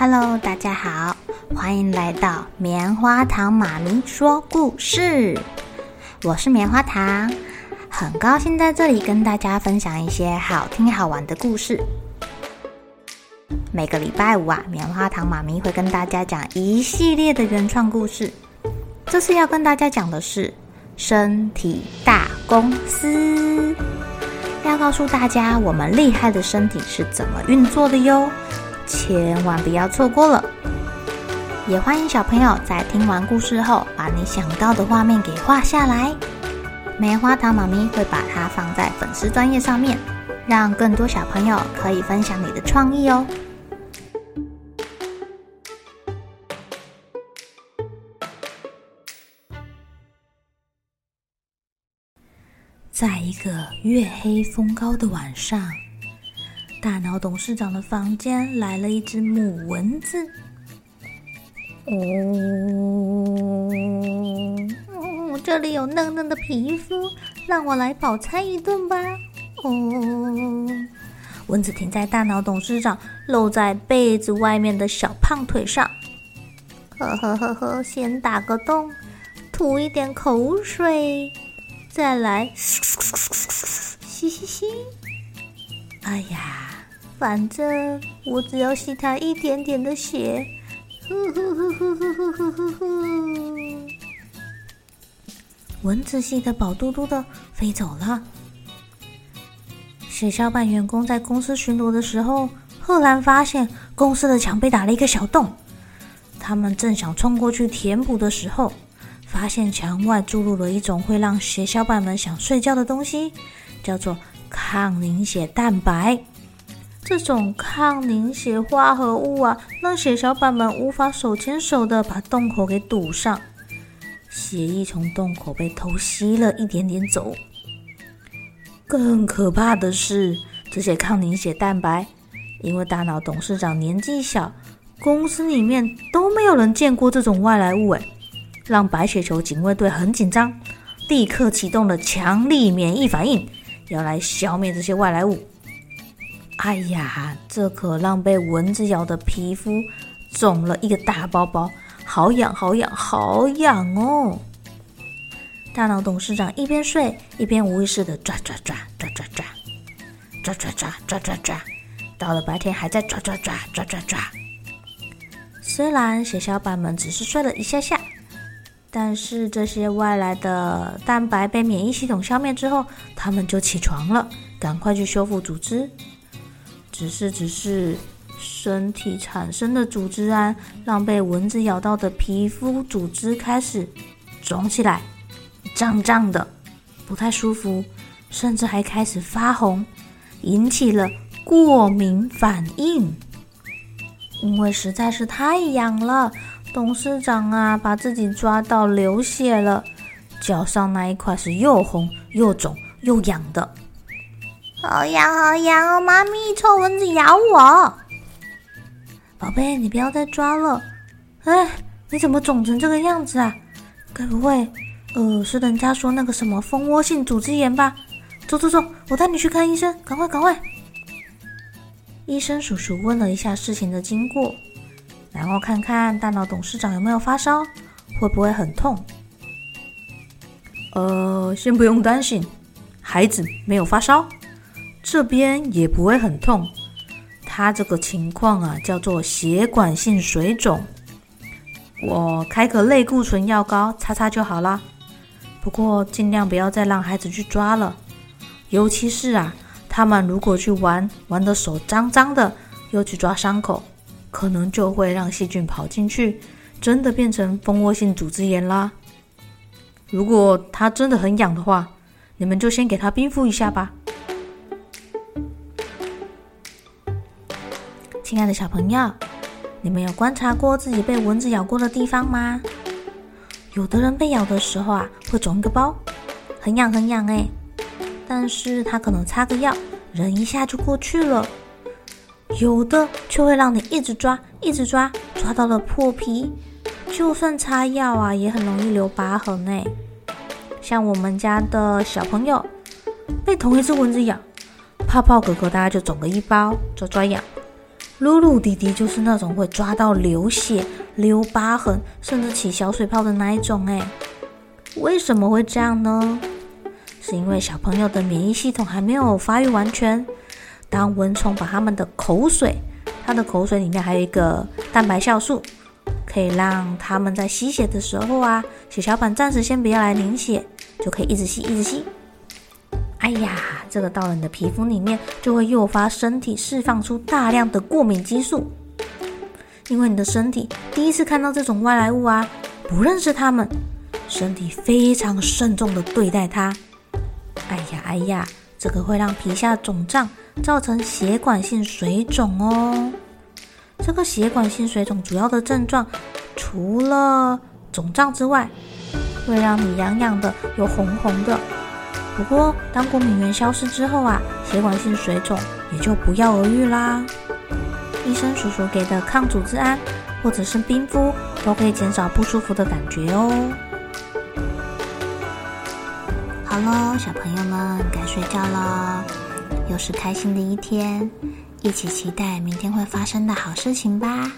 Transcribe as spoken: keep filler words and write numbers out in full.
Hello， 大家好，欢迎来到棉花糖妈咪说故事，我是棉花糖，很高兴在这里跟大家分享一些好听好玩的故事。每个礼拜五啊，棉花糖妈咪会跟大家讲一系列的原创故事，这次要跟大家讲的是身体大公司，要告诉大家我们厉害的身体是怎么运作的哟，千万不要错过了。也欢迎小朋友在听完故事后把你想到的画面给画下来，棉花糖妈咪会把它放在粉丝专页上面，让更多小朋友可以分享你的创意哦。在一个月黑风高的晚上，大脑董事长的房间来了一只母蚊子，哦，我这里有嫩嫩的皮肤，让我来饱餐一顿吧。哦，蚊子停在大脑董事长露在被子外面的小胖腿上，呵呵呵呵，先打个洞，吐一点口水，再来，嘻嘻嘻。哎呀，反正我只要吸它一点点的血，呼呼呼呼呼呼呼呼。蚊子吸得饱嘟嘟的飞走了。血小板员工在公司巡逻的时候，赫然发现公司的墙被打了一个小洞，他们正想冲过去填补的时候，发现墙外注入了一种会让血小板们想睡觉的东西，叫做抗凝血蛋白。这种抗凝血化合物啊，让血小板们无法手牵手的把洞口给堵上，血液从洞口被偷吸了一点点走。更可怕的是，这些抗凝血蛋白因为大脑董事长年纪小，公司里面都没有人见过这种外来物，让白血球警卫队很紧张，立刻启动了强力免疫反应，要来消灭这些外来物。哎呀，这可让被蚊子咬的皮肤肿了一个大包包，好痒好痒好痒哦。大脑董事长一边睡一边无意识的抓抓抓抓抓抓抓抓抓抓抓抓，到了白天还在抓抓抓抓抓抓。虽然血小板们只是睡了一下下，但是这些外来的蛋白被免疫系统消灭之后，他们就起床了，赶快去修复组织。只是只是身体产生的组织胺让被蚊子咬到的皮肤组织开始肿起来，胀胀的不太舒服，甚至还开始发红，引起了过敏反应。因为实在是太痒了，董事长啊，把自己抓到流血了，脚上那一块是又红又肿又痒的。好痒好痒哦，妈咪，臭蚊子咬我！宝贝，你不要再抓了。哎，你怎么肿成这个样子啊？该不会，呃，是人家说那个什么蜂窝性组织炎吧？走走走，我带你去看医生，赶快赶快！医生叔叔问了一下事情的经过，然后看看大脑董事长有没有发烧，会不会很痛。呃，先不用担心，孩子没有发烧，这边也不会很痛。他这个情况啊，叫做血管性水肿。我开个类固醇药膏擦擦就好啦。不过尽量不要再让孩子去抓了，尤其是啊，他们如果去玩，玩的手脏脏的，又去抓伤口，可能就会让细菌跑进去，真的变成蜂窝性组织炎啦。如果它真的很痒的话，你们就先给它冰敷一下吧。亲爱的小朋友，你们有观察过自己被蚊子咬过的地方吗？有的人被咬的时候啊，会肿一个包，很痒很痒哎，但是他可能擦个药，忍一下就过去了。有的却会让你一直抓一直抓，抓到了破皮，就算擦药啊，也很容易留疤痕耶。像我们家的小朋友被同一只蚊子咬，泡泡哥哥大概就肿个一包，抓抓痒，露露弟弟就是那种会抓到流血、留疤痕，甚至起小水泡的那一种哎。为什么会这样呢？是因为小朋友的免疫系统还没有发育完全。当蚊虫把他们的口水，它的口水里面还有一个蛋白酵素，可以让他们在吸血的时候啊，血小板暂时先不要来凝血，就可以一直吸一直吸。哎呀，这个到了你的皮肤里面，就会诱发身体释放出大量的过敏激素。因为你的身体第一次看到这种外来物啊，不认识它们，身体非常慎重的对待它。哎呀哎呀，这个会让皮下肿胀，造成血管性水肿哦。这个血管性水肿主要的症状，除了肿胀之外，会让你痒痒的，有红红的。不过当过敏原消失之后啊，血管性水肿也就不药而愈啦。医生叔叔给的抗组织胺或者是冰敷都可以减少不舒服的感觉哦。好咯，小朋友们该睡觉咯，又是开心的一天，一起期待明天会发生的好事情吧。